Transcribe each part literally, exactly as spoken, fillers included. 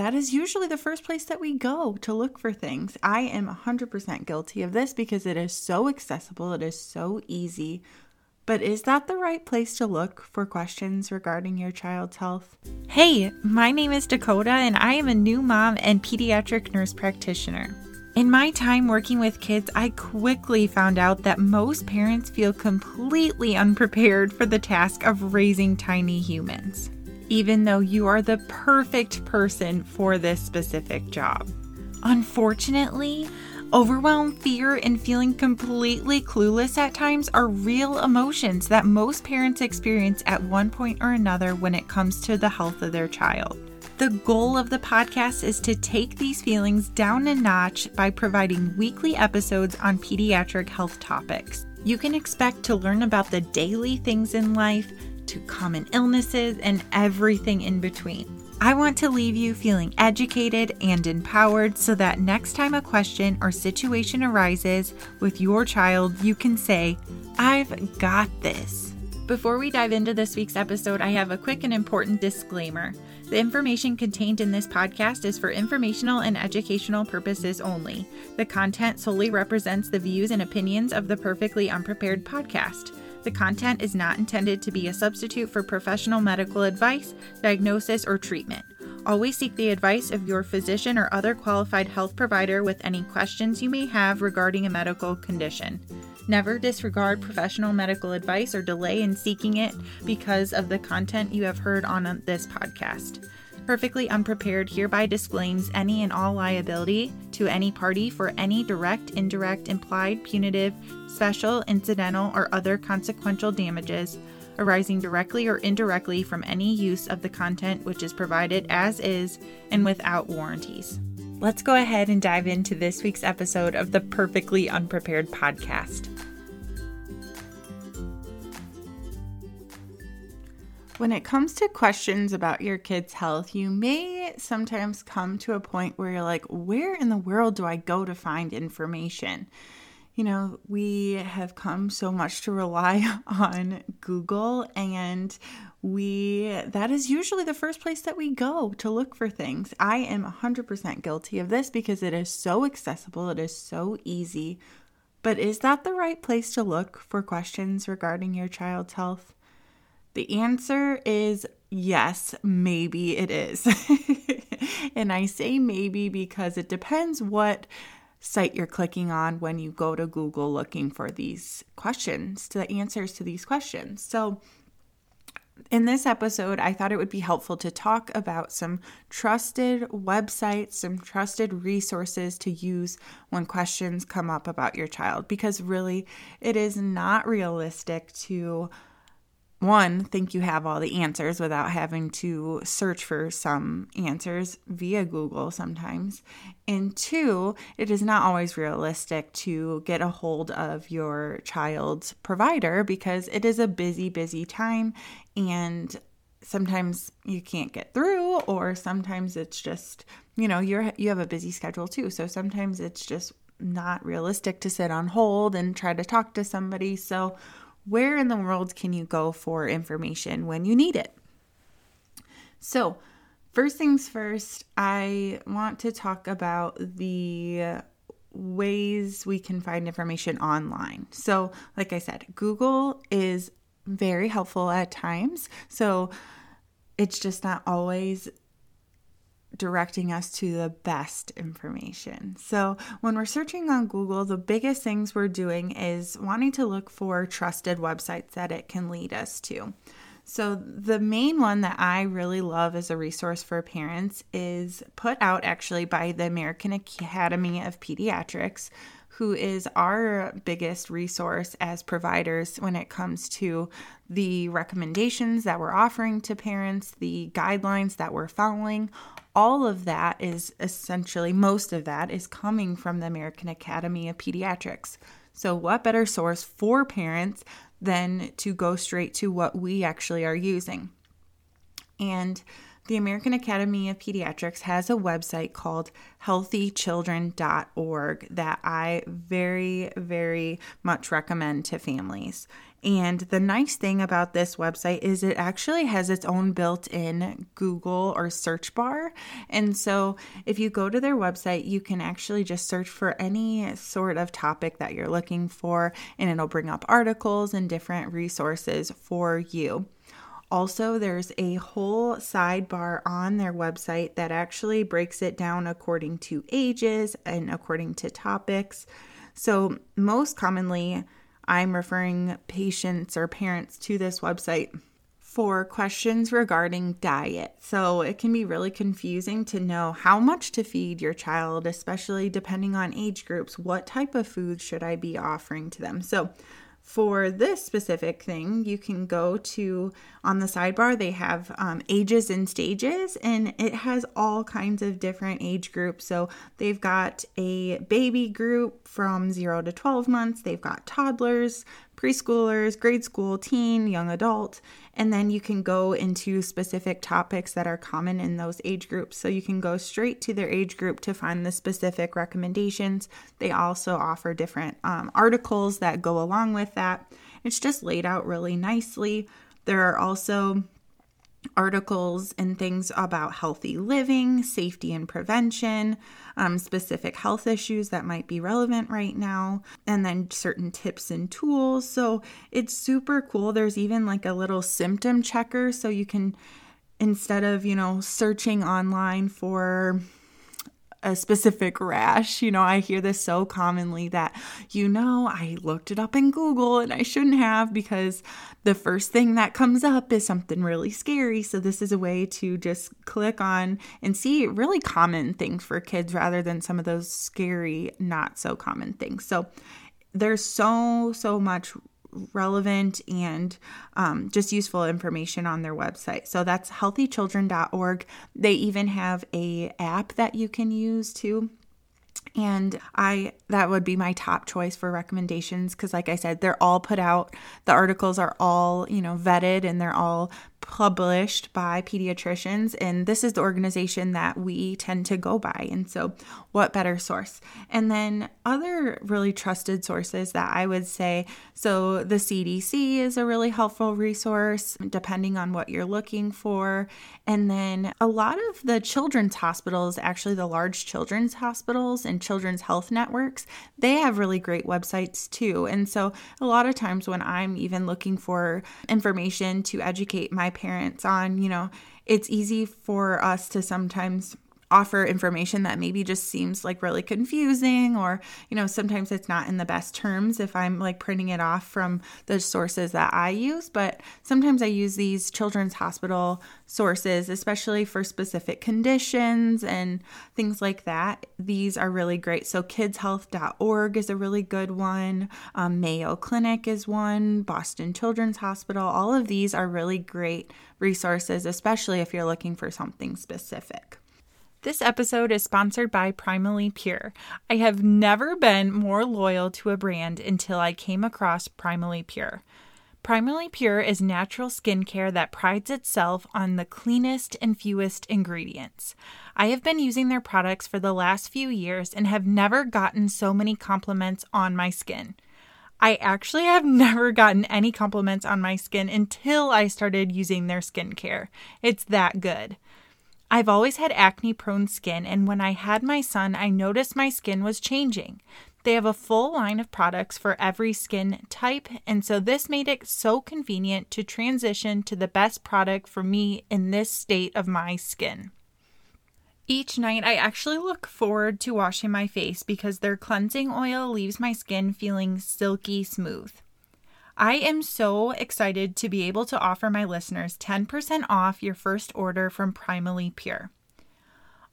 that is usually the first place that we go to look for things. I am one hundred percent guilty of this because it is so accessible. It is so easy. But is that the right place to look for questions regarding your child's health? Hey, my name is Dakota, and I am a new mom and pediatric nurse practitioner. In my time working with kids, I quickly found out that most parents feel completely unprepared for the task of raising tiny humans, even though you are the perfect person for this specific job. Unfortunately, overwhelm, fear, and feeling completely clueless at times are real emotions that most parents experience at one point or another when it comes to the health of their child. The goal of the podcast is to take these feelings down a notch by providing weekly episodes on pediatric health topics. You can expect to learn about the daily things in life, to common illnesses, and everything in between. I want to leave you feeling educated and empowered so that next time a question or situation arises with your child, you can say, "I've got this." Before we dive into this week's episode, I have a quick and important disclaimer. The information contained in this podcast is for informational and educational purposes only. The content solely represents the views and opinions of the Perfectly Unprepared podcast. The content is not intended to be a substitute for professional medical advice, diagnosis, or treatment. Always seek the advice of your physician or other qualified health provider with any questions you may have regarding a medical condition. Never disregard professional medical advice or delay in seeking it because of the content you have heard on this podcast. Perfectly Unprepared hereby disclaims any and all liability to any party for any direct, indirect, implied, punitive, special, incidental, or other consequential damages arising directly or indirectly from any use of the content which is provided as is and without warranties. Let's go ahead and dive into this week's episode of the Perfectly Unprepared podcast. When it comes to questions about your kid's health, you may sometimes come to a point where you're like, where in the world do I go to find information? You know, we have come so much to rely on Google, and we that is usually the first place that we go to look for things. I am one hundred percent guilty of this because it is so accessible. It is so easy. But is that the right place to look for questions regarding your child's health? The answer is yes, maybe it is. And I say maybe because it depends what site you're clicking on when you go to Google looking for these questions, to the answers to these questions. So in this episode, I thought it would be helpful to talk about some trusted websites, some trusted resources to use when questions come up about your child, because really it is not realistic to one, think you have all the answers without having to search for some answers via Google sometimes. And two, it is not always realistic to get a hold of your child's provider because it is a busy, busy time and sometimes you can't get through, or sometimes it's just, you know, you're you have a busy schedule too. So sometimes it's just not realistic to sit on hold and try to talk to somebody. So where in the world can you go for information when you need it? So, first things first, I want to talk about the ways we can find information online. So, like I said, Google is very helpful at times. So, it's just not always directing us to the best information. So when we're searching on Google, the biggest things we're doing is wanting to look for trusted websites that it can lead us to. So the main one that I really love as a resource for parents is put out actually by the American Academy of Pediatrics, who is our biggest resource as providers when it comes to the recommendations that we're offering to parents, the guidelines that we're following. All of that is essentially, most of that is coming from the American Academy of Pediatrics. So what better source for parents than to go straight to what we actually are using? And the American Academy of Pediatrics has a website called healthy children dot org that I very, very much recommend to families. And the nice thing about this website is it actually has its own built-in Google or search bar. And so if you go to their website, you can actually just search for any sort of topic that you're looking for, and it'll bring up articles and different resources for you. Also, there's a whole sidebar on their website that actually breaks it down according to ages and according to topics. So most commonly, I'm referring patients or parents to this website for questions regarding diet. So it can be really confusing to know how much to feed your child, especially depending on age groups. What type of food should I be offering to them? So for this specific thing, you can go to, on the sidebar, they have um, ages and stages, and it has all kinds of different age groups. So they've got a baby group from zero to twelve months. They've got toddlers, preschoolers, grade school, teen, young adult, and then you can go into specific topics that are common in those age groups. So you can go straight to their age group to find the specific recommendations. They also offer different um, articles that go along with that. It's just laid out really nicely. There are also articles and things about healthy living, safety and prevention, um, specific health issues that might be relevant right now, and then certain tips and tools. So it's super cool. There's even like a little symptom checker. So you can, instead of, you know, searching online for a specific rash, you know, I hear this so commonly that, you know, I looked it up in Google and I shouldn't have, because the first thing that comes up is something really scary. So this is a way to just click on and see really common things for kids rather than some of those scary, not so common things. So there's so, so much relevant and um, just useful information on their website. So that's healthy children dot org. They even have a app that you can use too. And I, that would be my top choice for recommendations. Cause like I said, they're all put out. The articles are all, you know, vetted, and they're all published by pediatricians. And this is the organization that we tend to go by. And so what better source? And then other really trusted sources that I would say, so the C D C is a really helpful resource depending on what you're looking for. And then a lot of the children's hospitals, actually the large children's hospitals and children's health networks, they have really great websites too. And so a lot of times when I'm even looking for information to educate my parents on, you know, it's easy for us to sometimes offer information that maybe just seems like really confusing, or, you know, sometimes it's not in the best terms if I'm like printing it off from the sources that I use. But sometimes I use these children's hospital sources, especially for specific conditions and things like that. These are really great. So kids health dot org is a really good one. Um, Mayo Clinic is one. Boston Children's Hospital. All of these are really great resources, especially if you're looking for something specific. This episode is sponsored by Primally Pure. I have never been more loyal to a brand until I came across Primally Pure. Primally Pure is natural skincare that prides itself on the cleanest and fewest ingredients. I have been using their products for the last few years and have never gotten so many compliments on my skin. I actually have never gotten any compliments on my skin until I started using their skincare. It's that good. I've always had acne-prone skin, and when I had my son, I noticed my skin was changing. They have a full line of products for every skin type, and so this made it so convenient to transition to the best product for me in this state of my skin. Each night, I actually look forward to washing my face because their cleansing oil leaves my skin feeling silky smooth. I am so excited to be able to offer my listeners ten percent off your first order from Primally Pure.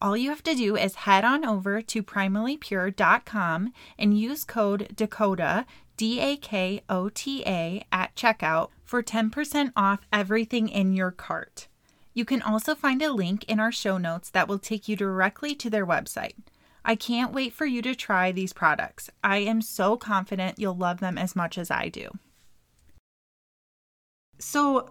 All you have to do is head on over to primally pure dot com and use code DAKOTA, D A K O T A, at checkout for ten percent off everything in your cart. You can also find a link in our show notes that will take you directly to their website. I can't wait for you to try these products. I am so confident you'll love them as much as I do. So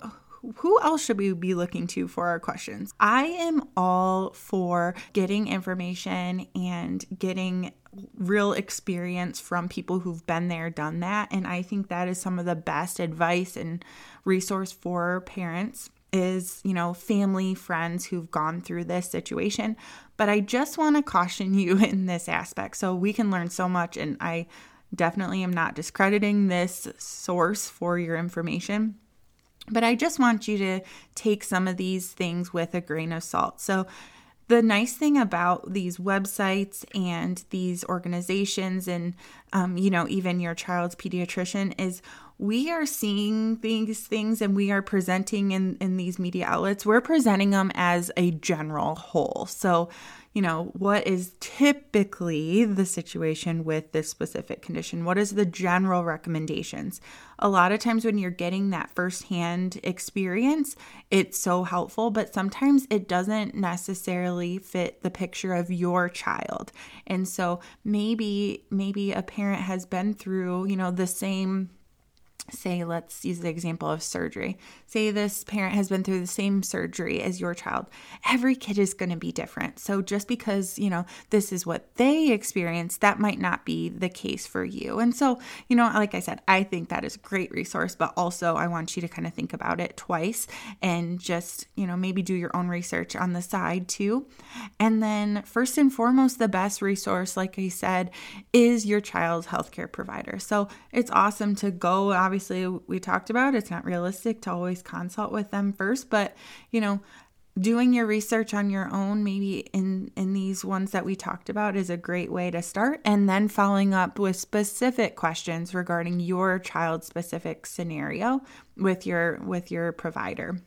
who else should we be looking to for our questions? I am all for getting information and getting real experience from people who've been there, done that. And I think that is some of the best advice and resource for parents is, you know, family, friends who've gone through this situation. But I just want to caution you in this aspect. So we can learn so much, and I definitely am not discrediting this source for your information. But I just want you to take some of these things with a grain of salt. So the nice thing about these websites and these organizations and, um, you know, even your child's pediatrician is we are seeing these things and we are presenting in, in these media outlets, we're presenting them as a general whole. So, you know, what is typically the situation with this specific condition? What is the general recommendations? A lot of times when you're getting that firsthand experience, it's so helpful, but sometimes it doesn't necessarily fit the picture of your child. And so maybe, maybe a parent has been through, you know, the same, say, let's use the example of surgery. Say this parent has been through the same surgery as your child. Every kid is going to be different. So just because, you know, this is what they experienced, that might not be the case for you. And so, you know, like I said, I think that is a great resource, but also I want you to kind of think about it twice and just, you know, maybe do your own research on the side too. And then first and foremost, the best resource, like I said, is your child's healthcare provider. So it's awesome to go, obviously, Obviously, we talked about it's not realistic to always consult with them first, but, you know, doing your research on your own, maybe in, in these ones that we talked about, is a great way to start. And then following up with specific questions regarding your child's specific scenario with your with your provider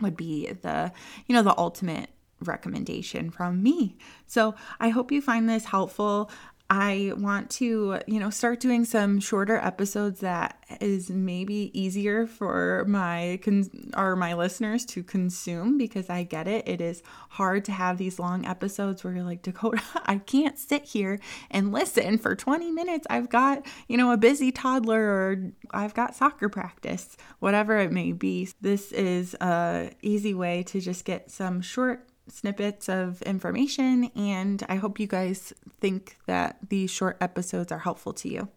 would be the, you know, the ultimate recommendation from me. So I hope you find this helpful. I want to, you know, start doing some shorter episodes that is maybe easier for my cons- or my listeners to consume, because I get it. It is hard to have these long episodes where you're like, Dakota, I can't sit here and listen for twenty minutes. I've got, you know, a busy toddler, or I've got soccer practice, whatever it may be. This is a easy way to just get some short snippets of information, and I hope you guys think that these short episodes are helpful to you.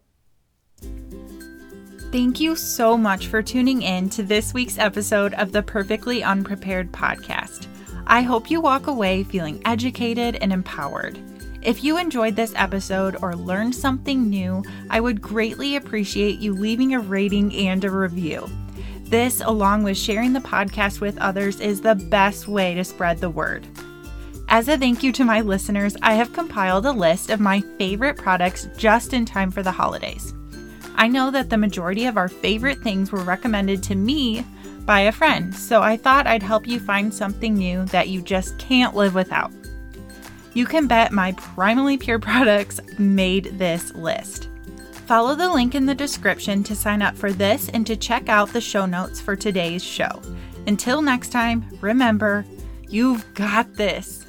Thank you so much for tuning in to this week's episode of the Perfectly Unprepared podcast. I hope you walk away feeling educated and empowered. If you enjoyed this episode or learned something new, I would greatly appreciate you leaving a rating and a review. This, along with sharing the podcast with others, is the best way to spread the word. As a thank you to my listeners, I have compiled a list of my favorite products just in time for the holidays. I know that the majority of our favorite things were recommended to me by a friend, so I thought I'd help you find something new that you just can't live without. You can bet my Primally Pure products made this list. Follow the link in the description to sign up for this and to check out the show notes for today's show. Until next time, remember, you've got this.